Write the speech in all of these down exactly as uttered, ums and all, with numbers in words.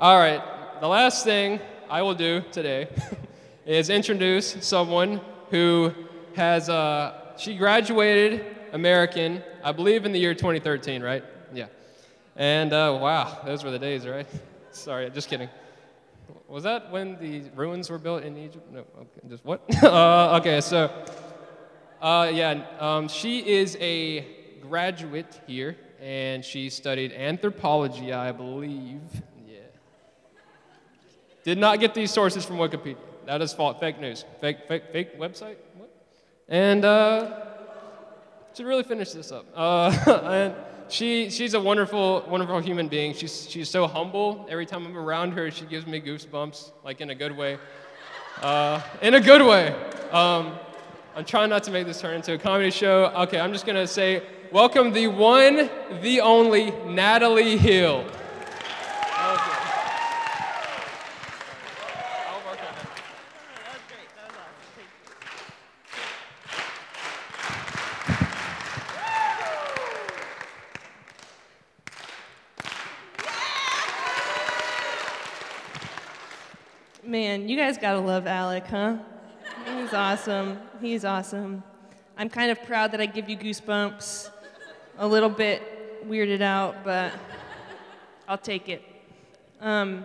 All right, the last thing I will do today is introduce someone who has, uh, she graduated American, I believe in the year twenty thirteen, right? Yeah. And uh, wow, those were the days, right? Sorry, just kidding. Was that when the ruins were built in Egypt? No, okay, just what? uh, okay, so, uh, yeah, um, she is a graduate here, and she studied anthropology, I believe. Yeah. Did not get these sources from Wikipedia. That is false. Fake news. Fake, fake, fake website. What? And uh, should really finish this up. Uh, and she, she's a wonderful, wonderful human being. She's, she's so humble. Every time I'm around her, she gives me goosebumps, like in a good way. Uh, in a good way. Um, I'm trying not to make this turn into a comedy show. Okay, I'm just gonna say, welcome the one, the only Natalie Hill. Man, you guys gotta love Alec, huh? He's awesome. He's awesome. I'm kind of proud that I give you goosebumps. A little bit weirded out, but I'll take it. Um,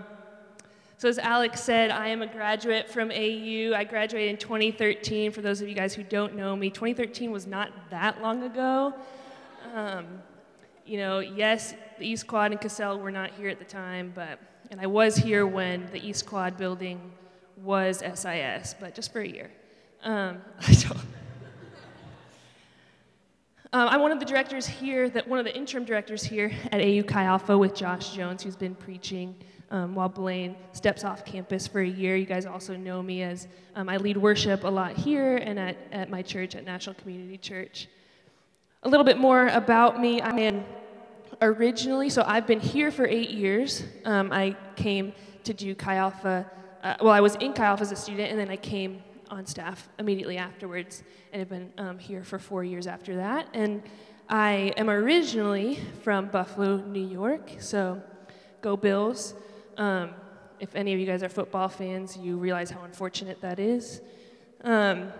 so as Alec said, I am a graduate from A U. I graduated in twenty thirteen. For those of you guys who don't know me, twenty thirteen was not that long ago. Um, you know, yes, the East Quad and Cassell were not here at the time, but... And I was here when the East Quad building was S I S, but just for a year. Um, I, don't. um, I'm one of the directors here, that one of the interim directors here at A U Chi Alpha with Josh Jones, who's been preaching um, while Blaine steps off campus for a year. You guys also know me as um, I lead worship a lot here and at, at my church, at National Community Church. A little bit more about me. I am originally, so I've been here for eight years. Um, I came to do Chi Alpha, uh, well, I was in Chi Alpha as a student, and then I came on staff immediately afterwards, and have been um, here for four years after that. And I am originally from Buffalo, New York, so go Bills. Um, if any of you guys are football fans, you realize how unfortunate that is. Um,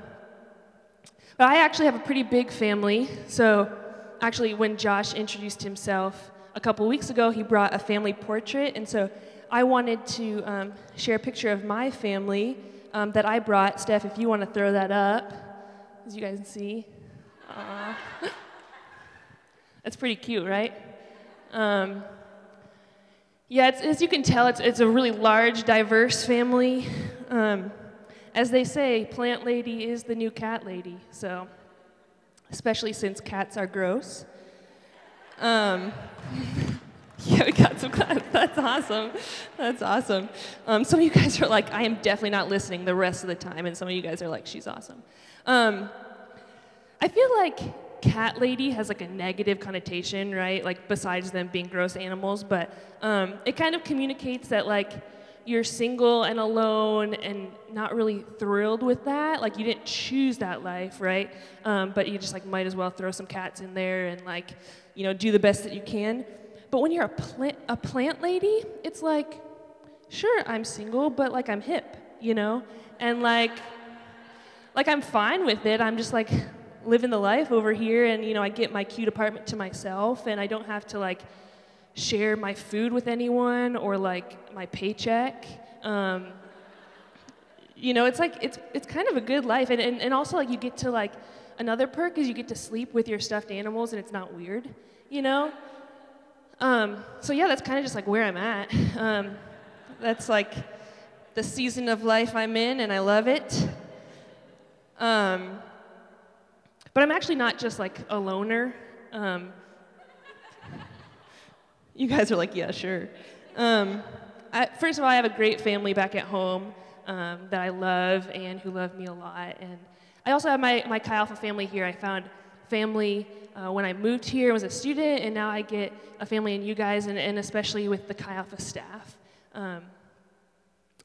but I actually have a pretty big family, so actually, when Josh introduced himself a couple weeks ago, he brought a family portrait, and so I wanted to um, share a picture of my family um, that I brought. Steph, if you want to throw that up, as you guys can see. Uh, that's pretty cute, right? Um, yeah, it's, as you can tell, it's, it's a really large, diverse family. Um, as they say, plant lady is the new cat lady, so... especially since cats are gross. Um, yeah, we got some class. That's awesome. That's awesome. Um, some of you guys are like, I am definitely not listening the rest of the time, and some of you guys are like, she's awesome. Um, I feel like cat lady has like a negative connotation, right? Like besides them being gross animals, but um, it kind of communicates that like you're single and alone and not really thrilled with that. Like, you didn't choose that life, right? Um, but you just, like, might as well throw some cats in there and, like, you know, do the best that you can. But when you're a plant, a plant lady, it's like, sure, I'm single, but, like, I'm hip, you know? And, like, like I'm fine with it. I'm just, like, living the life over here and, you know, I get my cute apartment to myself and I don't have to, like, share my food with anyone or like my paycheck. Um, you know, it's like, it's it's kind of a good life. And, and, and also like you get to like, another perk is you get to sleep with your stuffed animals and it's not weird, you know? Um, so yeah, that's kind of just like where I'm at. Um, that's like the season of life I'm in and I love it. Um, but I'm actually not just like a loner. Um, You guys are like, yeah, sure. Um, I, first of all, I have a great family back at home um, that I love and who love me a lot. And I also have my, my Chi Alpha family here. I found family uh, when I moved here, I was a student, and now I get a family in you guys, and, and especially with the Chi Alpha staff. Um,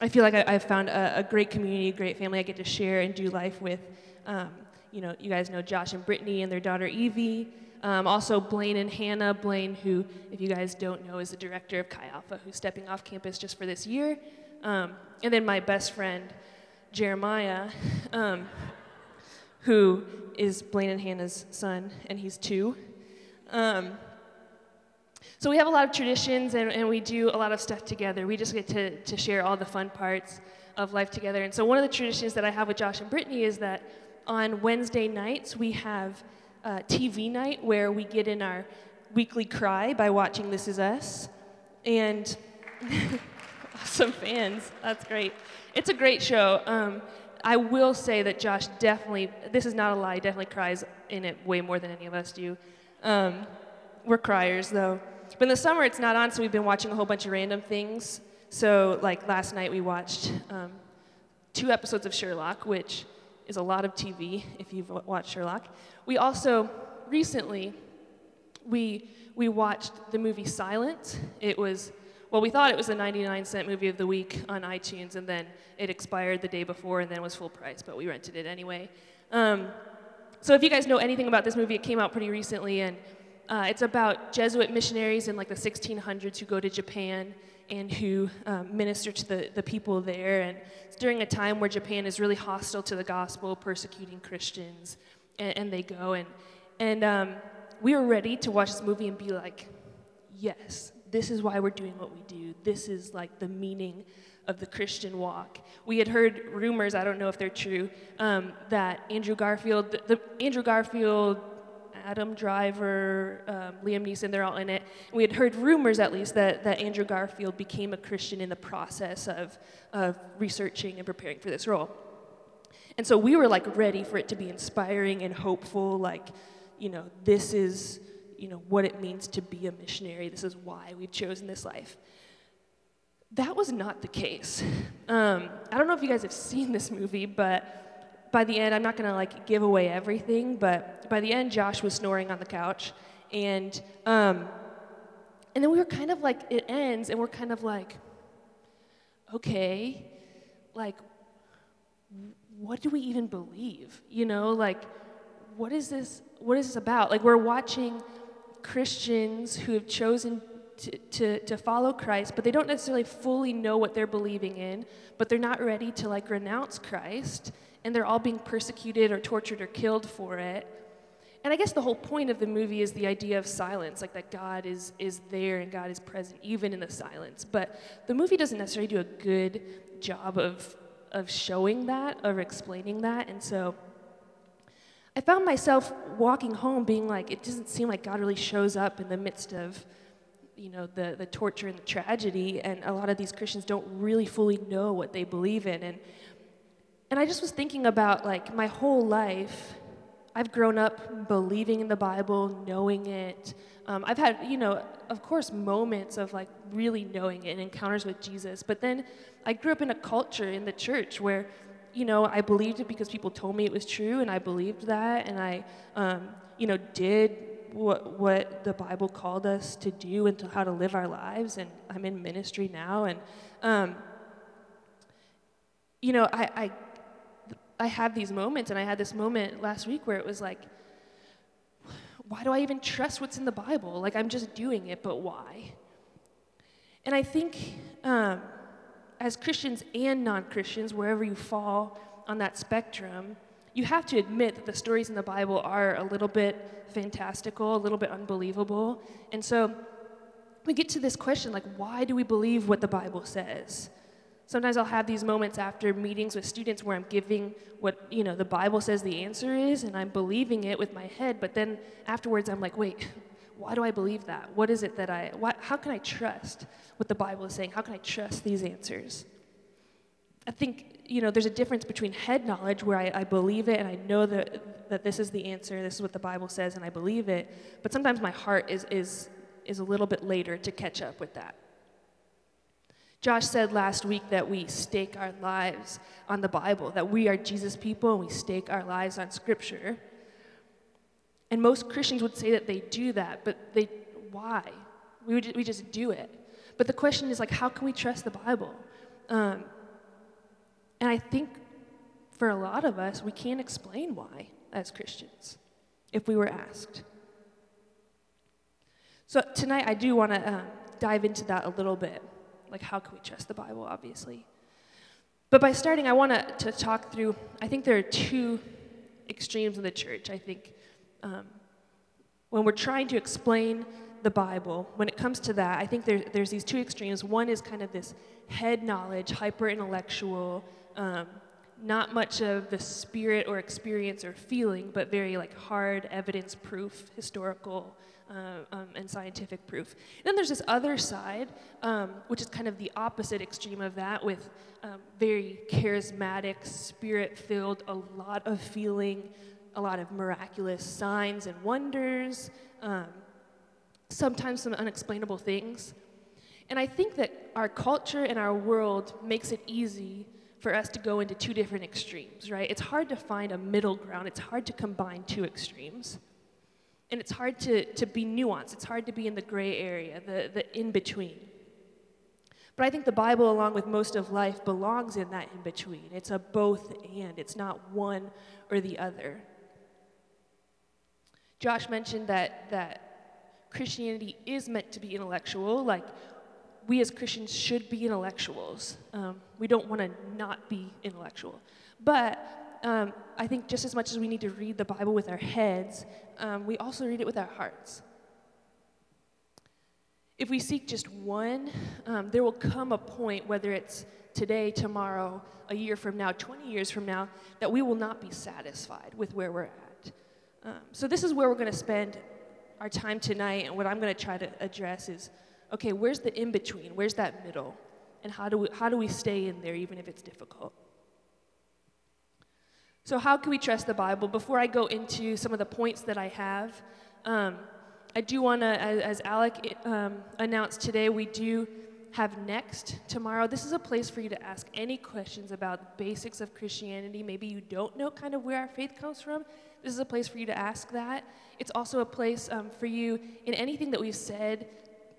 I feel like I, I've found a, a great community, a great family I get to share and do life with. Um, you know, you guys know Josh and Brittany and their daughter Evie. Um, also, Blaine and Hannah. Blaine, who, if you guys don't know, is the director of Chi Alpha, who's stepping off campus just for this year. Um, and then my best friend, Jeremiah, um, who is Blaine and Hannah's son, and he's two. Um, so we have a lot of traditions, and, and we do a lot of stuff together. We just get to, to share all the fun parts of life together. And so one of the traditions that I have with Josh and Brittany is that on Wednesday nights, we have uh, T V night where we get in our weekly cry by watching This Is Us. And awesome fans. That's great. It's a great show. Um, I will say that Josh definitely, this is not a lie, definitely cries in it way more than any of us do. Um, we're criers, though. But in the summer, it's not on, so we've been watching a whole bunch of random things. So, like, last night we watched um, two episodes of Sherlock, which is a lot of T V if you've watched Sherlock. We also, recently, we we watched the movie Silent. It was, well, we thought it was the ninety-nine cent movie of the week on iTunes, and then it expired the day before and then was full price, but we rented it anyway. Um, so if you guys know anything about this movie, it came out pretty recently, and uh, it's about Jesuit missionaries in, like, the sixteen hundreds who go to Japan and who um, minister to the, the people there. And it's during a time where Japan is really hostile to the gospel, persecuting Christians, and, and they go. And, and um, we were ready to watch this movie and be like, yes, this is why we're doing what we do. This is like the meaning of the Christian walk. We had heard rumors, I don't know if they're true, um, that Andrew Garfield, the, the Andrew Garfield, Adam Driver, um, Liam Neeson, they're all in it. We had heard rumors, at least, that, that Andrew Garfield became a Christian in the process of, of researching and preparing for this role. And so we were, like, ready for it to be inspiring and hopeful, like, you know, this is, you know, what it means to be a missionary. This is why we've chosen this life. That was not the case. Um, I don't know if you guys have seen this movie, but by the end, I'm not going to, like, give away everything, but by the end, Josh was snoring on the couch, and um, and then we were kind of like, it ends, and we're kind of like, okay, like, what do we even believe? You know, like, what is this, what is this about? Like, we're watching Christians who have chosen To, to, to follow Christ, but they don't necessarily fully know what they're believing in, but they're not ready to, like, renounce Christ, and they're all being persecuted or tortured or killed for it. And I guess the whole point of the movie is the idea of silence, like that God is is there and God is present even in the silence. But the movie doesn't necessarily do a good job of of showing that, of explaining that. And so I found myself walking home being like, it doesn't seem like God really shows up in the midst of, you know, the, the torture and the tragedy, and a lot of these Christians don't really fully know what they believe in. And and I just was thinking about, like, my whole life, I've grown up believing in the Bible, knowing it. Um, I've had, you know, of course, moments of, like, really knowing it and encounters with Jesus. But then I grew up in a culture in the church where, you know, I believed it because people told me it was true, and I believed that, and I, um, you know, did what what the Bible called us to do and to how to live our lives, and I'm in ministry now, and um, you know, I, I I have these moments, and I had this moment last week where it was like, why do I even trust what's in the Bible? Like, I'm just doing it, but why? And I think um, as Christians and non-Christians, wherever you fall on that spectrum, you have to admit that the stories in the Bible are a little bit fantastical, a little bit unbelievable. And so we get to this question, like, why do we believe what the Bible says? Sometimes I'll have these moments after meetings with students where I'm giving what, you know, the Bible says the answer is, and I'm believing it with my head, but then afterwards I'm like, wait, why do I believe that? What is it that I, why, how can I trust what the Bible is saying? How can I trust these answers? I think, you know, there's a difference between head knowledge, where I, I believe it and I know that that this is the answer, this is what the Bible says, and I believe it, but sometimes my heart is is is a little bit later to catch up with that. Josh said last week that we stake our lives on the Bible, that we are Jesus people and we stake our lives on Scripture. And most Christians would say that they do that, but they, why? We, would, we just do it. But the question is, like, how can we trust the Bible? Um, And I think for a lot of us, we can't explain why as Christians if we were asked. So tonight I do want to uh, dive into that a little bit, like how can we trust the Bible, obviously. But by starting, I want to talk through, I think there are two extremes in the church, I think. Um, when we're trying to explain the Bible, when it comes to that, I think there, there's these two extremes. One is kind of this head knowledge, hyper-intellectual, um, not much of the spirit or experience or feeling, but very like hard evidence proof, historical uh, um, and scientific proof. And then there's this other side, um, which is kind of the opposite extreme of that, with um, very charismatic, spirit-filled, a lot of feeling, a lot of miraculous signs and wonders, um, sometimes some unexplainable things. And I think that our culture and our world makes it easy for us to go into two different extremes, right? It's hard to find a middle ground. It's hard to combine two extremes. And it's hard to, to be nuanced. It's hard to be in the gray area, the, the in-between. But I think the Bible, along with most of life, belongs in that in-between. It's a both and. It's not one or the other. Josh mentioned that, that Christianity is meant to be intellectual, like we as Christians should be intellectuals. Um, we don't want to not be intellectual. But um, I think just as much as we need to read the Bible with our heads, um, we also read it with our hearts. If we seek just one, um, there will come a point, whether it's today, tomorrow, a year from now, twenty years from now, that we will not be satisfied with where we're at. Um, so this is where we're going to spend our time tonight, and what I'm going to try to address is, okay, where's the in-between? Where's that middle? And how do we how do we stay in there even if it's difficult? So how can we trust the Bible? Before I go into some of the points that I have, um, I do want to, as, as Alec um, announced today, we do have Next tomorrow. This is a place for you to ask any questions about the basics of Christianity. Maybe you don't know kind of where our faith comes from. This is a place for you to ask that. It's also a place um, for you in anything that we've said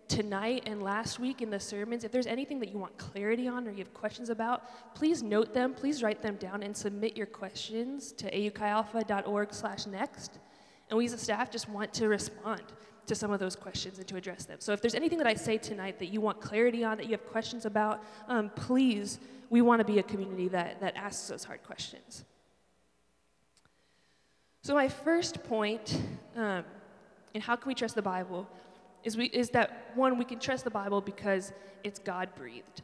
tonight and last week in the sermons. If there's anything that you want clarity on or you have questions about, please note them, please write them down, and submit your questions to a u chi alpha dot org slash next. And we as a staff just want to respond to some of those questions and to address them. So if there's anything that I say tonight that you want clarity on, that you have questions about, um, please, we want to be a community that, that asks those hard questions. So my first point um, in how can we trust the Bible Is, we, is that, one, we can trust the Bible because it's God-breathed.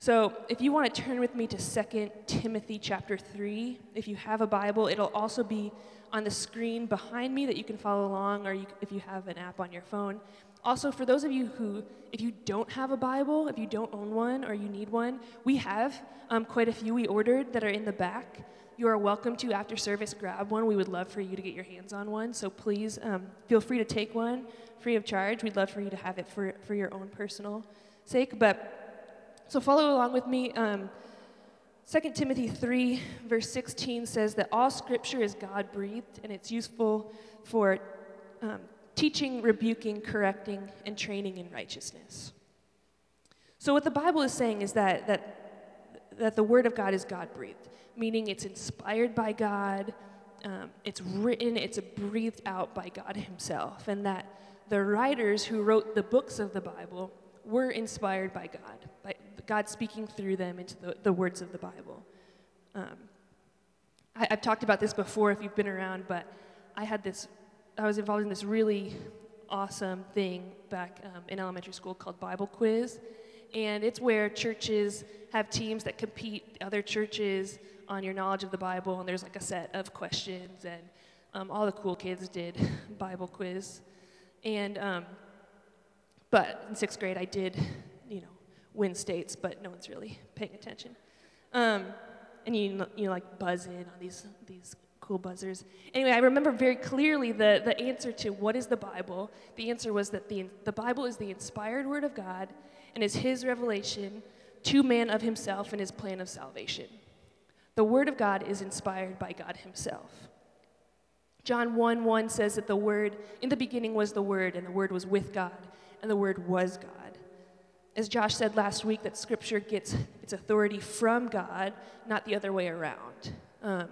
So if you want to turn with me to Second Timothy chapter three, if you have a Bible, it'll also be on the screen behind me that you can follow along, or you, if you have an app on your phone. Also, for those of you who, if you don't have a Bible, if you don't own one or you need one, we have um, quite a few we ordered that are in the back. You are welcome to, after service, grab one. We would love for you to get your hands on one, so please um, feel free to take one, free of charge. We'd love for you to have it for, for your own personal sake. But so follow along with me. Um, Second Timothy three, verse sixteen says that all Scripture is God-breathed, and it's useful for um, teaching, rebuking, correcting, and training in righteousness. So what the Bible is saying is that that that the Word of God is God-breathed, meaning it's inspired by God, um, it's written, it's breathed out by God himself, and that the writers who wrote the books of the Bible were inspired by God, by God speaking through them into the, the words of the Bible. Um, I, I've talked about this before if you've been around, but I had this, I was involved in this really awesome thing back um, in elementary school called Bible Quiz. And it's where churches have teams that compete other churches on your knowledge of the Bible, and there's like a set of questions, and um, all the cool kids did Bible Quiz. And um, but in sixth grade, I did, you know, win states, but no one's really paying attention. Um, and you you like buzz in on these these. cool buzzers. Anyway, I remember very clearly the, the answer to what is the Bible. The answer was that the, the Bible is the inspired word of God and is his revelation to man of himself and his plan of salvation. The word of God is inspired by God himself. John one one says that the word, in the beginning was the word, and the word was with God, and the word was God. As Josh said last week, that Scripture gets its authority from God, not the other way around. Um,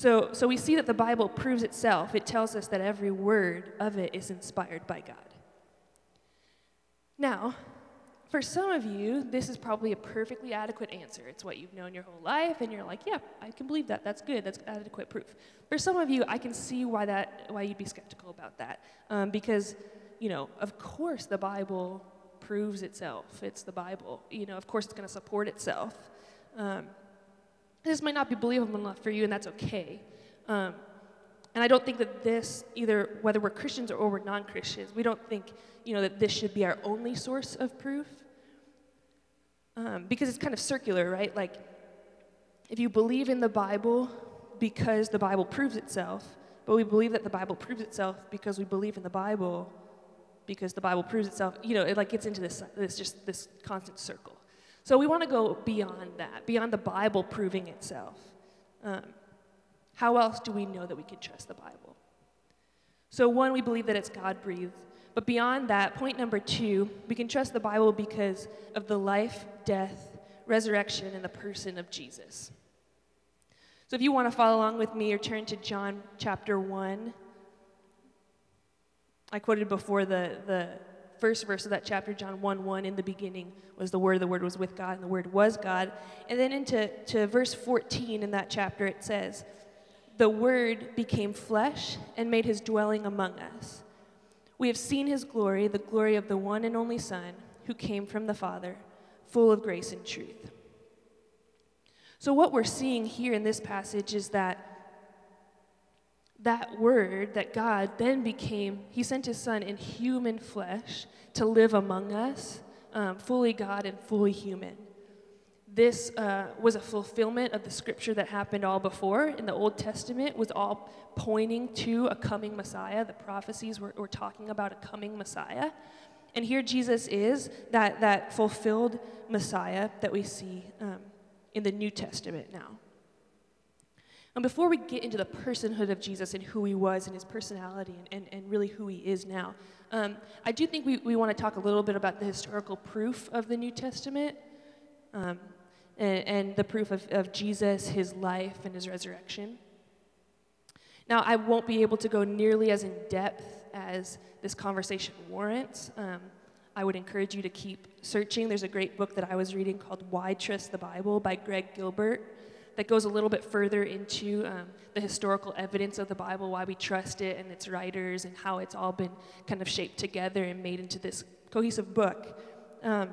So, so we see that the Bible proves itself. It tells us that every word of it is inspired by God. Now, for some of you, this is probably a perfectly adequate answer. It's what you've known your whole life, and you're like, yeah, I can believe that. That's good. That's adequate proof. For some of you, I can see why that why you'd be skeptical about that, um, because, you know, of course the Bible proves itself. It's the Bible. You know, of course it's going to support itself. Um, this might not be believable enough for you, and that's okay. Um, and I don't think that this, either whether we're Christians or we're non-Christians, we don't think, you know, that this should be our only source of proof. Um, because it's kind of circular, right? Like, if you believe in the Bible because the Bible proves itself, but we believe that the Bible proves itself because we believe in the Bible because the Bible proves itself, you know, it like gets into this, this just this constant circle. So we want to go beyond that, beyond the Bible proving itself. Um, how else do we know that we can trust the Bible? So one, we believe that it's God-breathed. But beyond that, point number two, we can trust the Bible because of the life, death, resurrection, and the person of Jesus. So if you want to follow along with me or turn to John chapter one, I quoted before the, the first verse of that chapter, John one one, in the beginning was the Word, the Word was with God, and the Word was God. And then into to verse fourteen in that chapter, it says, "The Word became flesh and made his dwelling among us. We have seen his glory, the glory of the one and only Son, who came from the Father, full of grace and truth." So what we're seeing here in this passage is that that word, that God then became, he sent his Son in human flesh to live among us, um, fully God and fully human. This uh, was a fulfillment of the scripture that happened all before. In the Old Testament was all pointing to a coming Messiah. The prophecies were, were talking about a coming Messiah. And here Jesus is, that, that fulfilled Messiah that we see um, in the New Testament now. And before we get into the personhood of Jesus and who he was and his personality and, and, and really who he is now, um, I do think we, we want to talk a little bit about the historical proof of the New Testament. Um, And, and the proof of, of Jesus, his life, and his resurrection. Now, I won't be able to go nearly as in-depth as this conversation warrants. Um, I would encourage you to keep searching. There's a great book that I was reading called Why Trust the Bible by Greg Gilbert that goes a little bit further into um, the historical evidence of the Bible, why we trust it and its writers, and how it's all been kind of shaped together and made into this cohesive book. Um,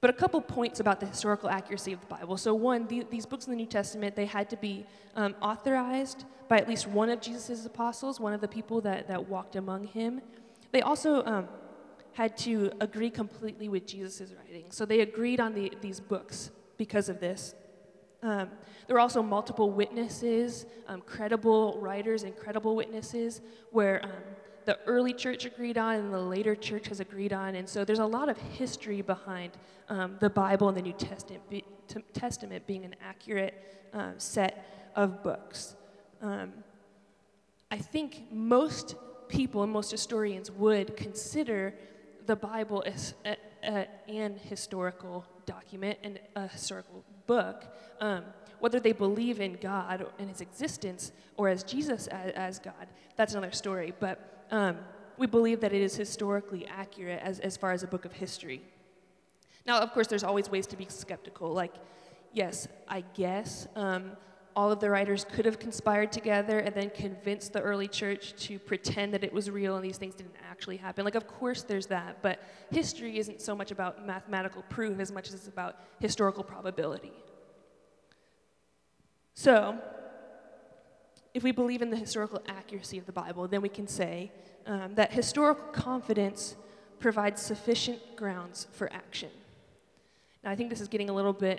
But a couple points about the historical accuracy of the Bible. So one, the, these books in the New Testament, they had to be um, authorized by at least one of Jesus' apostles, one of the people that, that walked among him. They also um, had to agree completely with Jesus' writings. So they agreed on the, these books because of this. Um, there were also multiple witnesses, um, credible writers and credible witnesses, where um, the early church agreed on and the later church has agreed on. And so there's a lot of history behind um, the Bible and the New Testament, be, t- Testament being an accurate um, set of books. Um, I think most people and most historians would consider the Bible as a, a, an historical document and a historical book, um, whether they believe in God and his existence or as Jesus as, as God. That's another story, but Um, we believe that it is historically accurate as, as far as a book of history. Now, of course, there's always ways to be skeptical. Like, yes, I guess um, all of the writers could have conspired together and then convinced the early church to pretend that it was real and these things didn't actually happen. Like, of course, there's that. But history isn't so much about mathematical proof as much as it's about historical probability. So, if we believe in the historical accuracy of the Bible, then we can say um, that historical confidence provides sufficient grounds for action. Now, I think this is getting a little bit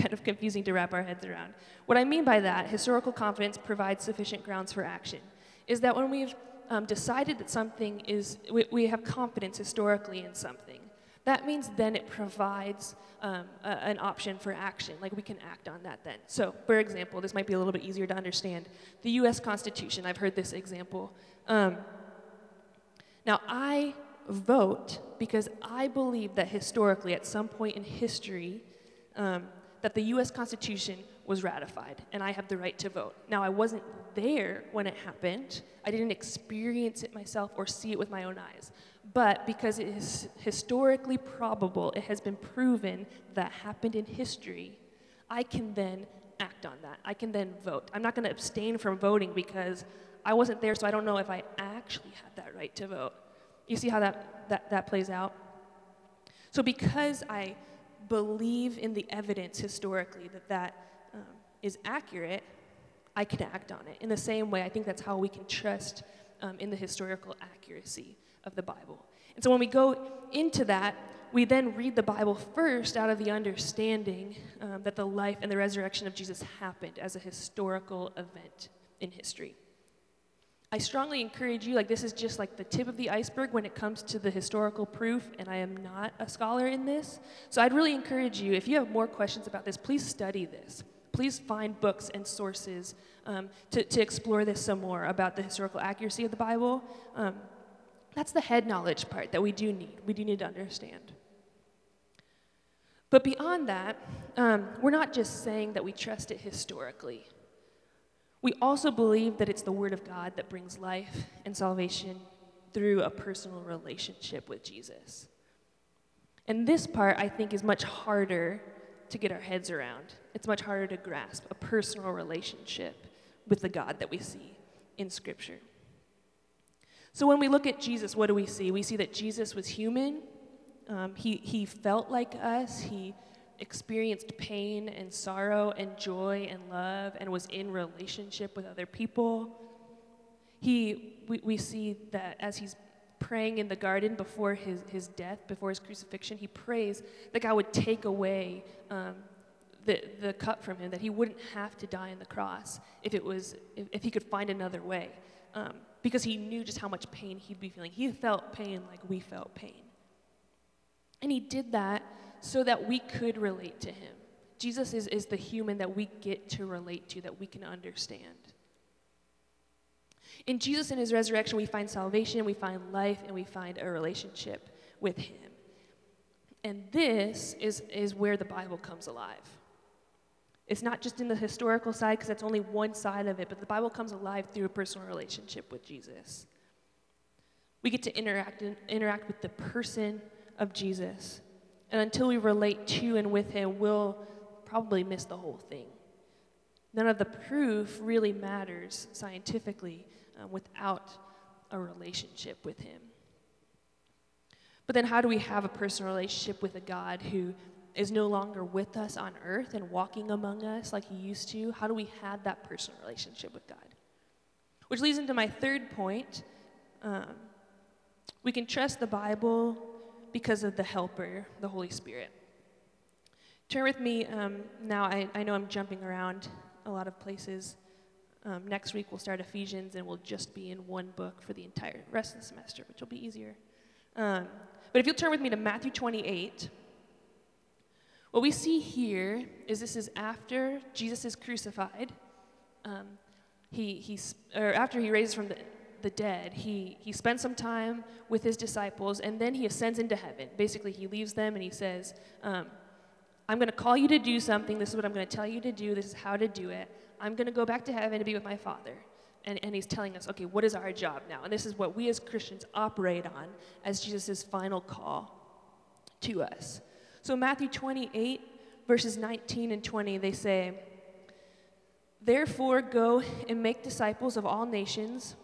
kind of confusing to wrap our heads around. What I mean by that, historical confidence provides sufficient grounds for action, is that when we've um, decided that something is, we, we have confidence historically in something, that means then it provides um, a, an option for action. Like, we can act on that then. So, for example, this might be a little bit easier to understand. The U S Constitution, I've heard this example. Um, now, I vote because I believe that historically, at some point in history, um, that the U S Constitution was ratified, and I have the right to vote. Now, I wasn't there when it happened. I didn't experience it myself or see it with my own eyes. But because it is historically probable, it has been proven that happened in history, I can then act on that. I can then vote. I'm not going to abstain from voting because I wasn't there, so I don't know if I actually had that right to vote. You see how that, that, that plays out? So because I believe in the evidence historically that that um, is accurate, I can act on it. In the same way, I think that's how we can trust um, in the historical accuracy of the Bible. And so when we go into that, we then read the Bible first out of the understanding um, that the life and the resurrection of Jesus happened as a historical event in history. I strongly encourage you, like this is just like the tip of the iceberg when it comes to the historical proof, and I am not a scholar in this. So I'd really encourage you, if you have more questions about this, please study this. Please find books and sources um, to, to explore this some more about the historical accuracy of the Bible. Um, that's the head knowledge part that we do need. We do need to understand. But beyond that, um, we're not just saying that we trust it historically. We also believe that it's the Word of God that brings life and salvation through a personal relationship with Jesus. And this part, I think, is much harder to get our heads around. It's much harder to grasp a personal relationship with the God that we see in Scripture. So when we look at Jesus, what do we see? We see that Jesus was human. Um, he, he felt like us. He experienced pain and sorrow and joy and love and was in relationship with other people. He, we, we see that as he's praying in the garden before his, his death, before his crucifixion, he prays that God would take away um, the, the cup from him, that he wouldn't have to die on the cross if it was if, if he could find another way, um, because he knew just how much pain he'd be feeling. He felt pain like we felt pain. And he did that so that we could relate to him. Jesus is, is the human that we get to relate to, that we can understand. In Jesus and his resurrection, we find salvation, we find life, and we find a relationship with him. And this is, is where the Bible comes alive. It's not just in the historical side, because that's only one side of it, but the Bible comes alive through a personal relationship with Jesus. We get to interact interact with the person of Jesus. And until we relate to and with him, we'll probably miss the whole thing. None of the proof really matters scientifically um, without a relationship with him. But then how do we have a personal relationship with a God who is no longer with us on earth and walking among us like he used to? How do we have that personal relationship with God? Which leads into my third point. Um, we can trust the Bible because of the Helper, the Holy Spirit. Turn with me um, now. I, I know I'm jumping around a lot of places. Um, next week we'll start Ephesians, and we'll just be in one book for the entire rest of the semester, which will be easier. Um, but if you'll turn with me to Matthew twenty-eight, what we see here is this is after Jesus is crucified. Um, he he or after he raises from the the dead. He he spends some time with his disciples, and then he ascends into heaven. Basically, he leaves them, and he says, um, I'm going to call you to do something. This is what I'm going to tell you to do. This is how to do it. I'm going to go back to heaven to be with my Father. And, and he's telling us, okay, what is our job now? And this is what we as Christians operate on as Jesus' final call to us. So Matthew twenty-eight, verses nineteen and twenty, they say, "Therefore go and make disciples of all nations,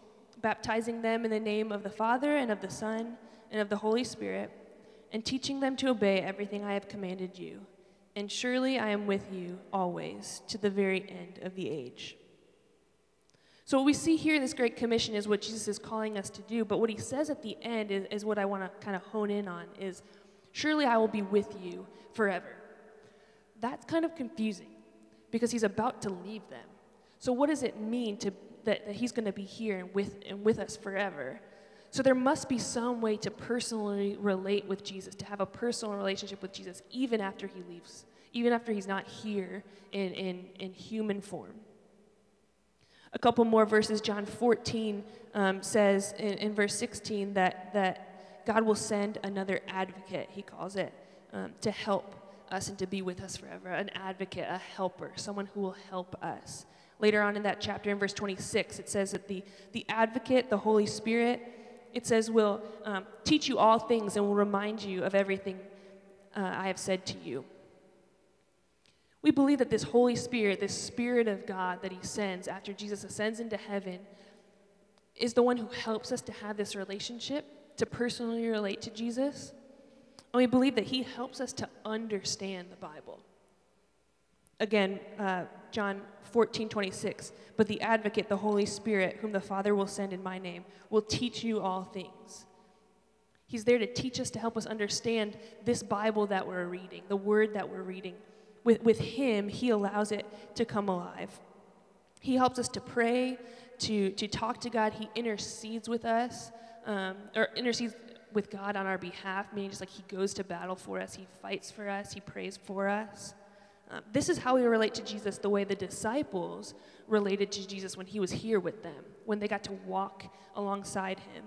baptizing them in the name of the Father and of the Son and of the Holy Spirit, and teaching them to obey everything I have commanded you. And surely I am with you always, to the very end of the age." So what we see here in this Great Commission is what Jesus is calling us to do, but what he says at the end is, is what I want to kind of hone in on, is, surely I will be with you forever. That's kind of confusing, because he's about to leave them. So what does it mean to That, that he's going to be here and with and with us forever? So there must be some way to personally relate with Jesus, to have a personal relationship with Jesus, even after he leaves, even after he's not here in, in, in human form. A couple more verses. John fourteen um, says in, in verse sixteen that, that God will send another advocate, he calls it, um, to help us and to be with us forever, an advocate, a helper, someone who will help us. Later on in that chapter, in verse twenty-six, it says that the, the advocate, the Holy Spirit, it says, will um, teach you all things and will remind you of everything uh, I have said to you. We believe that this Holy Spirit, this Spirit of God that he sends after Jesus ascends into heaven, is the one who helps us to have this relationship, to personally relate to Jesus. And we believe that he helps us to understand the Bible. Again, uh, John fourteen twenty-six, but the advocate, the Holy Spirit, whom the Father will send in my name, will teach you all things. He's there to teach us, to help us understand this Bible that we're reading, the word that we're reading. With, with him, he allows it to come alive. He helps us to pray, to, to talk to God. He intercedes with us, um, or intercedes with God on our behalf, meaning just like he goes to battle for us, he fights for us, he prays for us. Um, this is how we relate to Jesus, the way the disciples related to Jesus when he was here with them, when they got to walk alongside him.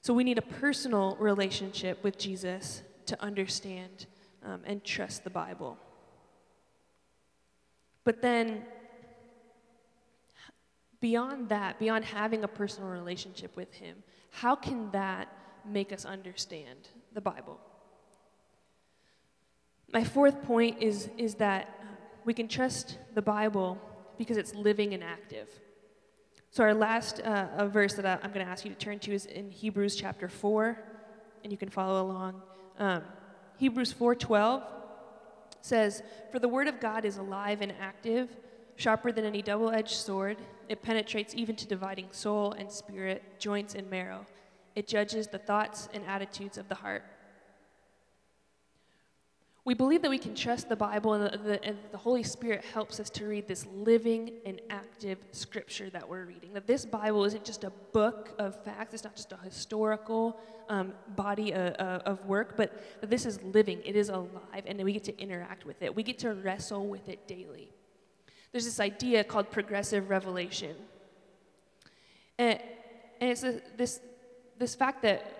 So we need a personal relationship with Jesus to understand um, and trust the Bible. But then, beyond that, beyond having a personal relationship with him, how can that make us understand the Bible? My fourth point is, is that we can trust the Bible because it's living and active. So our last uh, a verse that I, I'm going to ask you to turn to is in Hebrews chapter four, and you can follow along. Um, Hebrews four twelve says, "For the word of God is alive and active, sharper than any double-edged sword. It penetrates even to dividing soul and spirit, joints and marrow. It judges the thoughts and attitudes of the heart." We believe that we can trust the Bible, and the, the, and the Holy Spirit helps us to read this living and active scripture that we're reading. That this Bible isn't just a book of facts, it's not just a historical um, body uh, uh, of work, but that this is living, it is alive, and we get to interact with it. We get to wrestle with it daily. There's this idea called progressive revelation. And, and it's a, this, this fact that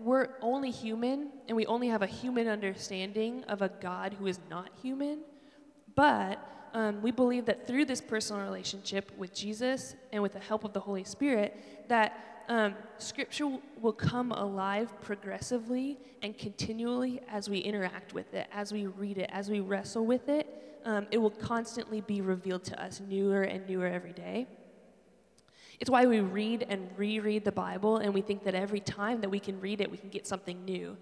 we're only human, and we only have a human understanding of a God who is not human, but um, we believe that through this personal relationship with Jesus and with the help of the Holy Spirit, that um, Scripture w- will come alive progressively and continually as we interact with it, as we read it, as we wrestle with it. Um, it will constantly be revealed to us newer and newer every day. It's why we read and reread the Bible, and we think that every time that we can read it, we can get something new.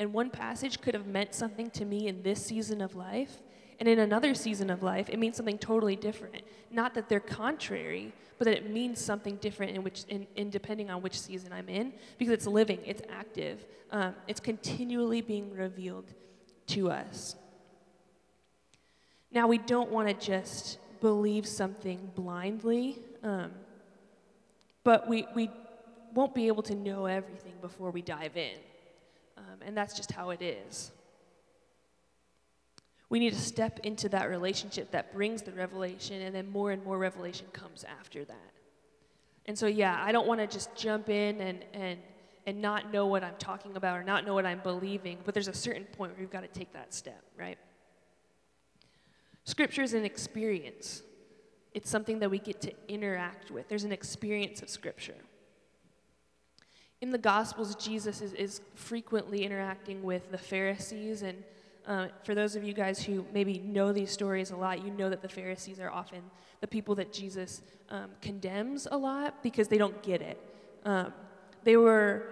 And one passage could have meant something to me in this season of life, and in another season of life, it means something totally different. Not that they're contrary, but that it means something different in which, in, in depending on which season I'm in, because it's living, it's active, um, it's continually being revealed to us. Now, we don't want to just believe something blindly, um, But we, we won't be able to know everything before we dive in. Um, and that's just how it is. We need to step into that relationship that brings the revelation, and then more and more revelation comes after that. And so, yeah, I don't want to just jump in and, and, and not know what I'm talking about or not know what I'm believing, but there's a certain point where you've got to take that step, right? Scripture is an experience. It's something that we get to interact with. There's an experience of Scripture. In the Gospels, Jesus is, is frequently interacting with the Pharisees. And uh, for those of you guys who maybe know these stories a lot, you know that the Pharisees are often the people that Jesus um, condemns a lot because they don't get it. Um, they were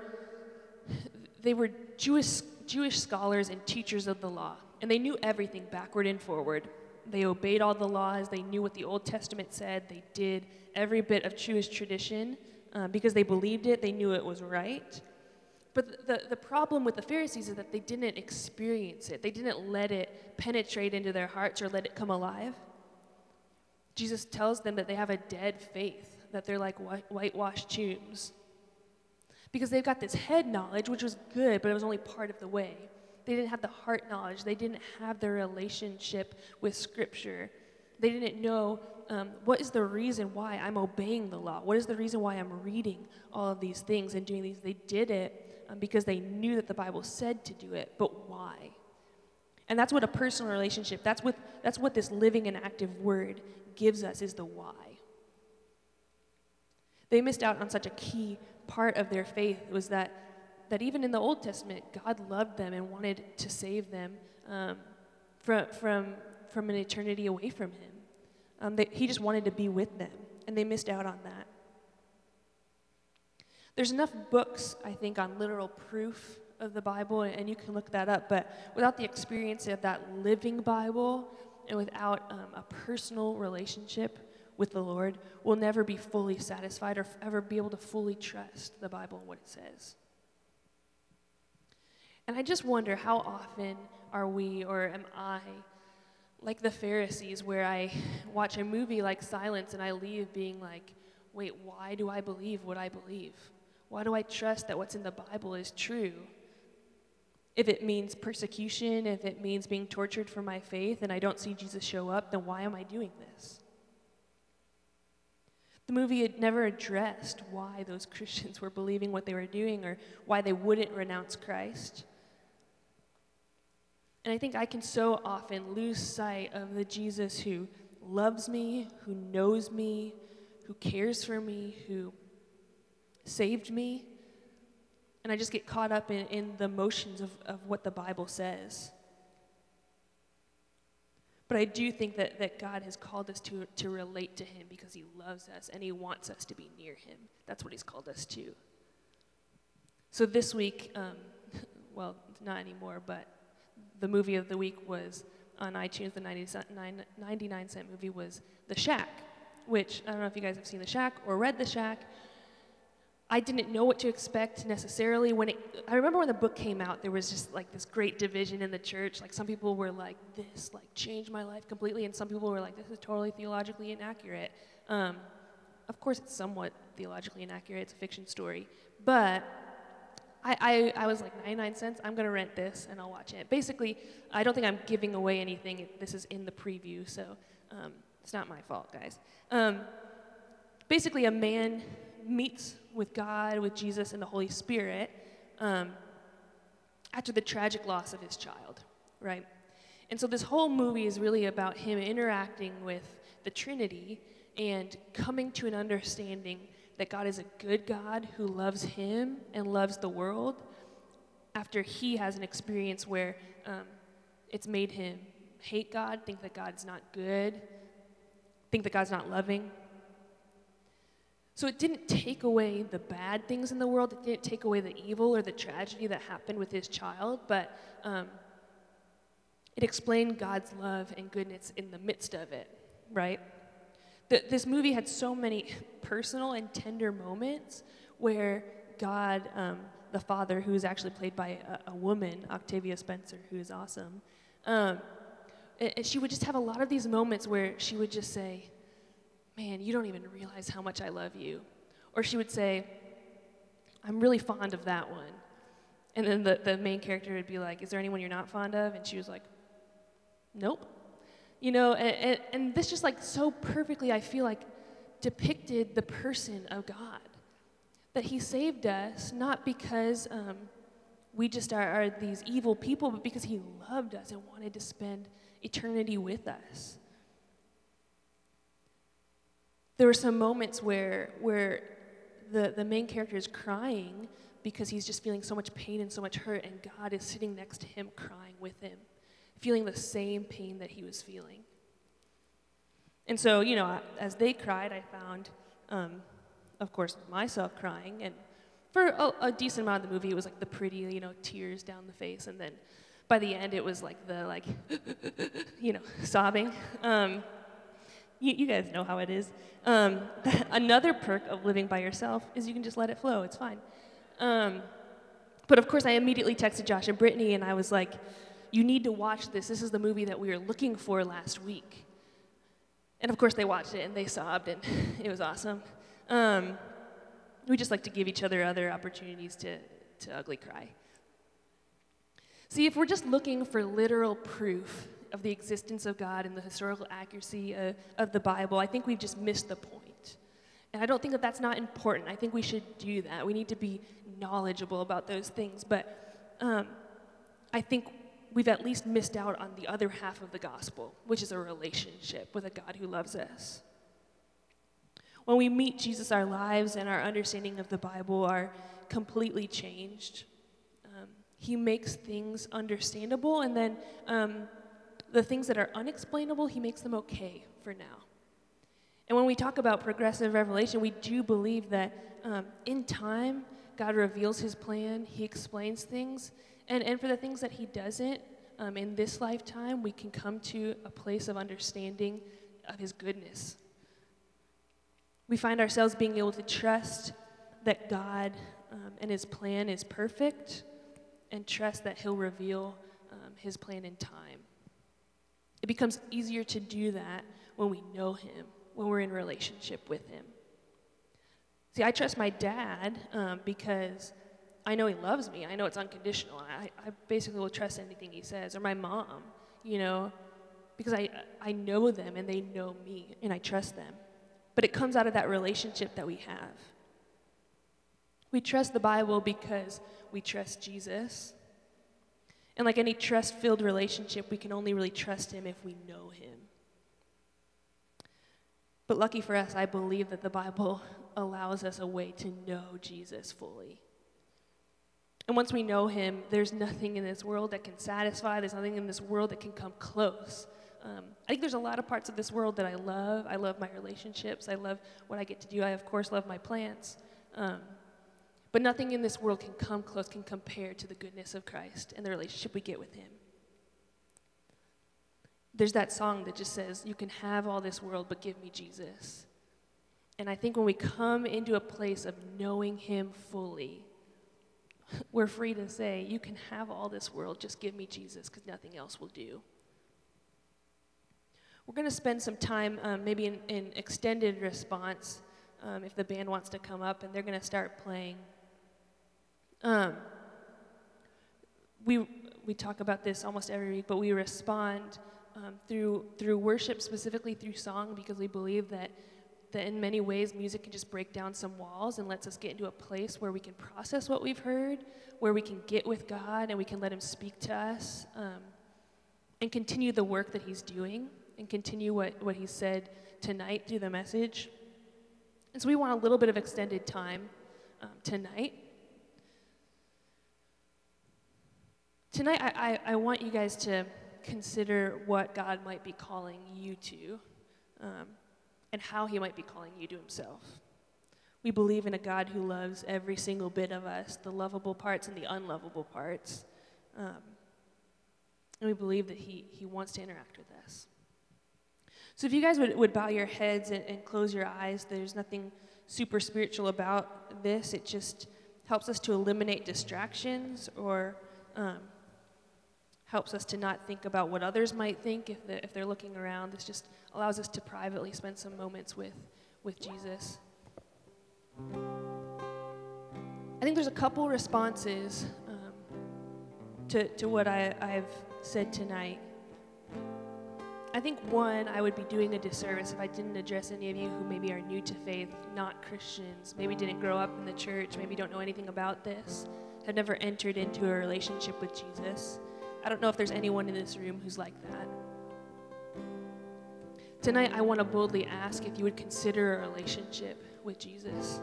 they were Jewish Jewish scholars and teachers of the law, and they knew everything backward and forward. They obeyed all the laws. They knew what the Old Testament said. They did every bit of Jewish tradition uh, because they believed it. They knew it was right. But the, the problem with the Pharisees is that they didn't experience it. They didn't let it penetrate into their hearts or let it come alive. Jesus tells them that they have a dead faith, that they're like whitewashed tombs, because they've got this head knowledge, which was good, but it was only part of the way. They didn't have the heart knowledge. They didn't have the relationship with Scripture. They didn't know um, what is the reason why I'm obeying the law? What is the reason why I'm reading all of these things and doing these? They did it because they knew that the Bible said to do it, but why? And that's what a personal relationship, that's what, that's what this living and active word gives us, is the why. They missed out on such a key part of their faith, was that, that even in the Old Testament, God loved them and wanted to save them um, from, from, from an eternity away from him. Um, they, he just wanted to be with them, and they missed out on that. There's enough books, I think, on literal proof of the Bible, and you can look that up, but without the experience of that living Bible and without um, a personal relationship with the Lord, we'll never be fully satisfied or ever be able to fully trust the Bible and what it says. And I just wonder, how often are we, or am I, like the Pharisees, where I watch a movie like Silent and I leave being like, wait, why do I believe what I believe? Why do I trust that what's in the Bible is true? If it means persecution, if it means being tortured for my faith and I don't see Jesus show up, then why am I doing this? The movie had never addressed why those Christians were believing what they were doing or why they wouldn't renounce Christ. And I think I can so often lose sight of the Jesus who loves me, who knows me, who cares for me, who saved me. And I just get caught up in, in the motions of, of what the Bible says. But I do think that, that God has called us to, to relate to him because he loves us and he wants us to be near him. That's what he's called us to. So this week, um, well, not anymore, but the movie of the week was on iTunes. The ninety-nine cent movie was The Shack, which I don't know if you guys have seen The Shack or read The Shack. I didn't know what to expect necessarily. When it, I remember when the book came out, there was just like this great division in the church. Like some people were like, this like changed my life completely, and some people were like, this is totally theologically inaccurate. Um, of course, it's somewhat theologically inaccurate. It's a fiction story, but I, I, I was like, ninety-nine cents, I'm gonna rent this and I'll watch it. Basically, I don't think I'm giving away anything. This is in the preview, so um, it's not my fault, guys. Um, basically, a man meets with God, with Jesus, and the Holy Spirit um, after the tragic loss of his child, right? And so this whole movie is really about him interacting with the Trinity and coming to an understanding that God is a good God who loves him and loves the world after he has an experience where um, it's made him hate God, think that God's not good, think that God's not loving. So it didn't take away the bad things in the world. It didn't take away the evil or the tragedy that happened with his child, but um, it explained God's love and goodness in the midst of it, right? Th- this movie had so many personal and tender moments where God, um, the Father, who is actually played by a, a woman, Octavia Spencer, who is awesome, um, and, and she would just have a lot of these moments where she would just say, man, you don't even realize how much I love you. Or she would say, I'm really fond of that one. And then the, the main character would be like, is there anyone you're not fond of? And she was like, nope. You know, and, and, and this just like so perfectly, I feel like, depicted the person of God. That he saved us, not because um, we just are, are these evil people, but because he loved us and wanted to spend eternity with us. There were some moments where where the, the main character is crying because he's just feeling so much pain and so much hurt, and God is sitting next to him crying with him, feeling the same pain that he was feeling. And so, you know, as they cried, I found, um, of course, myself crying, and for a, a decent amount of the movie, it was like the pretty, you know, tears down the face, and then by the end, it was like the, like, you know, sobbing. Um, You guys know how it is. Um, another perk of living by yourself is you can just let it flow. It's fine. Um, but, of course, I immediately texted Josh and Brittany, and I was like, you need to watch this. This is the movie that we were looking for last week. And, of course, they watched it, and they sobbed, and it was awesome. Um, we just like to give each other other opportunities to, to ugly cry. See, if we're just looking for literal proof of the existence of God and the historical accuracy of, of the Bible, I think we've just missed the point. And I don't think that that's not important. I think we should do that. We need to be knowledgeable about those things, but um, I think we've at least missed out on the other half of the gospel, which is a relationship with a God who loves us. When we meet Jesus, our lives and our understanding of the Bible are completely changed. Um, he makes things understandable, and then um, the things that are unexplainable, he makes them okay for now. And when we talk about progressive revelation, we do believe that um, in time, God reveals his plan, he explains things, and, and for the things that he doesn't, um, in this lifetime, we can come to a place of understanding of his goodness. We find ourselves being able to trust that God um, and his plan is perfect, and trust that he'll reveal um, his plan in time. It becomes easier to do that when we know him, when we're in relationship with him. See, I trust my dad um, because I know he loves me. I know it's unconditional. I, I basically will trust anything he says. Or my mom, you know, because I I know them and they know me and I trust them. But it comes out of that relationship that we have. We trust the Bible because we trust Jesus. And like any trust-filled relationship, we can only really trust him if we know him. But lucky for us, I believe that the Bible allows us a way to know Jesus fully. And once we know him, there's nothing in this world that can satisfy. There's nothing in this world that can come close. Um, I think there's a lot of parts of this world that I love. I love my relationships. I love what I get to do. I, of course, love my plants. Um, but nothing in this world can come close, can compare to the goodness of Christ and the relationship we get with him. There's that song that just says, you can have all this world, but give me Jesus. And I think when we come into a place of knowing him fully, we're free to say, you can have all this world, just give me Jesus, because nothing else will do. We're going to spend some time um, maybe in, in extended response, um, if the band wants to come up, and they're going to start playing. Um, we, we talk about this almost every week, but we respond Um, through through worship, specifically through song, because we believe that, that in many ways music can just break down some walls and lets us get into a place where we can process what we've heard, where we can get with God and we can let him speak to us um, and continue the work that he's doing and continue what, what he said tonight through the message. And so we want a little bit of extended time um, tonight. Tonight I, I, I want you guys to consider what God might be calling you to um, and how he might be calling you to himself. We believe in a God who loves every single bit of us, the lovable parts and the unlovable parts. Um, and we believe that he he wants to interact with us. So if you guys would, would bow your heads and, and close your eyes, there's nothing super spiritual about this. It just helps us to eliminate distractions or um, helps us to not think about what others might think if they're, if they're looking around. This just allows us to privately spend some moments with, with Jesus. I think there's a couple responses um, to, to what I, I've said tonight. I think, one, I would be doing a disservice if I didn't address any of you who maybe are new to faith, not Christians, maybe didn't grow up in the church, maybe don't know anything about this, have never entered into a relationship with Jesus. I don't know if there's anyone in this room who's like that. Tonight, I want to boldly ask if you would consider a relationship with Jesus.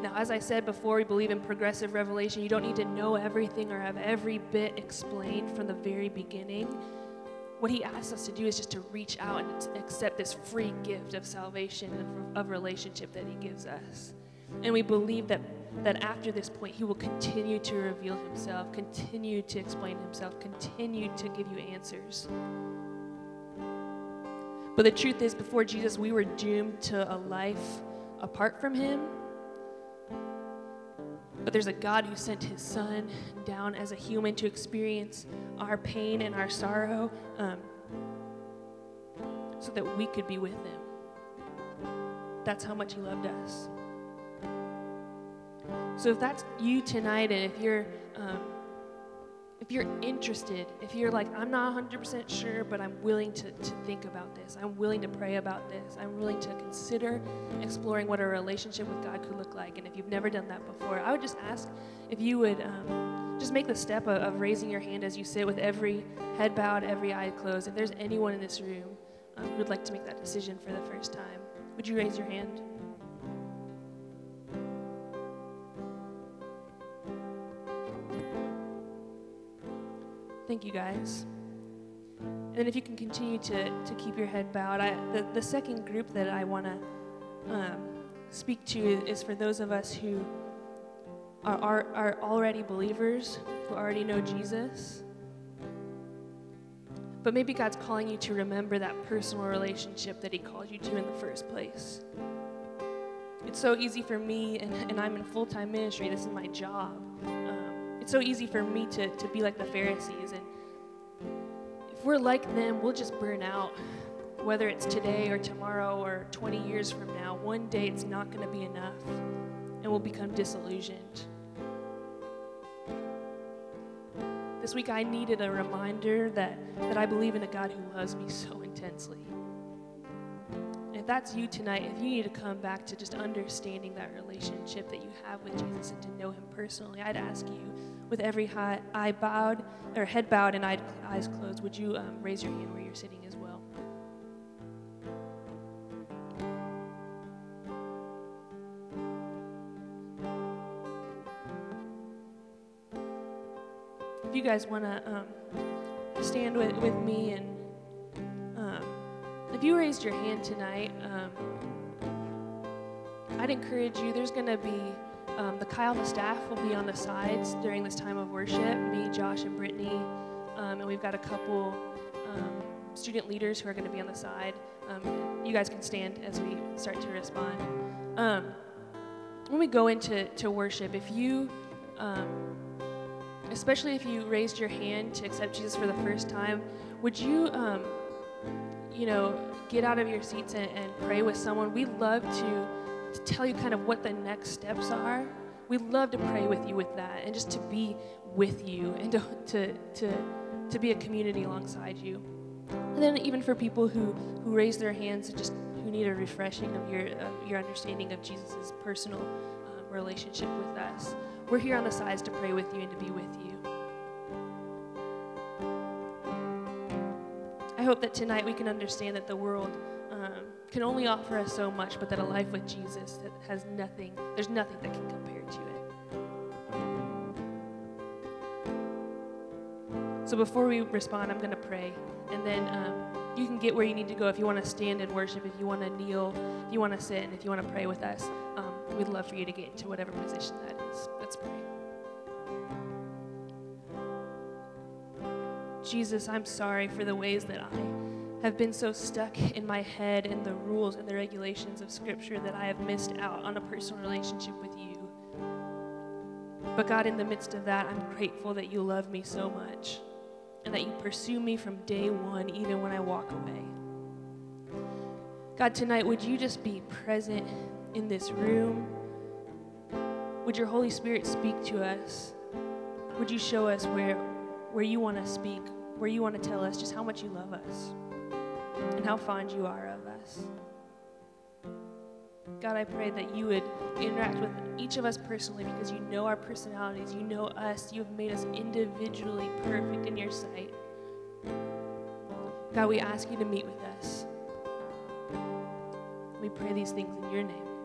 Now, as I said before, we believe in progressive revelation. You don't need to know everything or have every bit explained from the very beginning. What he asks us to do is just to reach out and accept this free gift of salvation and of relationship that he gives us. And we believe that that after this point, he will continue to reveal himself, continue to explain himself, continue to give you answers. But the truth is, before Jesus, we were doomed to a life apart from him. But there's a God who sent his son down as a human to experience our pain and our sorrow, um, so that we could be with him. That's how much he loved us. So if that's you tonight, and if you're um, if you're interested, if you're like, I'm not one hundred percent sure, but I'm willing to, to think about this. I'm willing to pray about this. I'm willing to consider exploring what a relationship with God could look like. And if you've never done that before, I would just ask if you would um, just make the step of, of raising your hand as you sit with every head bowed, every eye closed. If there's anyone in this room um, who would like to make that decision for the first time, would you raise your hand? Thank you, guys. And then if you can continue to, to keep your head bowed. I, the, the second group that I want to um, speak to is for those of us who are, are, are already believers, who already know Jesus. But maybe God's calling you to remember that personal relationship that he called you to in the first place. It's so easy for me, and, and I'm in full-time ministry. This is my job. Um, It's so easy for me to, to be like the Pharisees, and if we're like them, we'll just burn out. Whether it's today or tomorrow or twenty years from now, one day it's not going to be enough, and we'll become disillusioned. This week I needed a reminder that, that I believe in a God who loves me so intensely. And if that's you tonight, if you need to come back to just understanding that relationship that you have with Jesus and to know him personally, I'd ask you, with every high, eye bowed, or head bowed and eyes closed, would you um, raise your hand where you're sitting as well? If you guys want to um, stand with, with me, and um, if you raised your hand tonight, um, I'd encourage you, there's going to be Um, the Kyle and the staff will be on the sides during this time of worship, me, Josh, and Brittany, um, and we've got a couple um, student leaders who are going to be on the side. Um, you guys can stand as we start to respond. Um, when we go into to worship, if you, um, especially if you raised your hand to accept Jesus for the first time, would you, um, you know, get out of your seats and, and pray with someone? We'd love to to tell you kind of what the next steps are. We'd love to pray with you with that, and just to be with you, and to to to, to be a community alongside you. And then even for people who, who raise their hands, just who need a refreshing of your of your understanding of Jesus' personal um, relationship with us, we're here on the sides to pray with you and to be with you. I hope that tonight we can understand that the world Um, can only offer us so much, but that a life with Jesus that has nothing, there's nothing that can compare to it. So before we respond, I'm going to pray, and then um, you can get where you need to go. If you want to stand and worship, if you want to kneel, if you want to sit, and if you want to pray with us, um, we'd love for you to get into whatever position that is. Let's pray. Jesus, I'm sorry for the ways that I have been so stuck in my head and the rules and the regulations of Scripture that I have missed out on a personal relationship with you. But God, in the midst of that, I'm grateful that you love me so much, and that you pursue me from day one, even when I walk away. God, tonight, would you just be present in this room? Would your Holy Spirit speak to us? Would you show us where, where you want to speak, where you want to tell us just how much you love us, and how fond you are of us. God, I pray that you would interact with each of us personally, because you know our personalities, you know us, you have made us individually perfect in your sight. God, we ask you to meet with us. We pray these things in your name.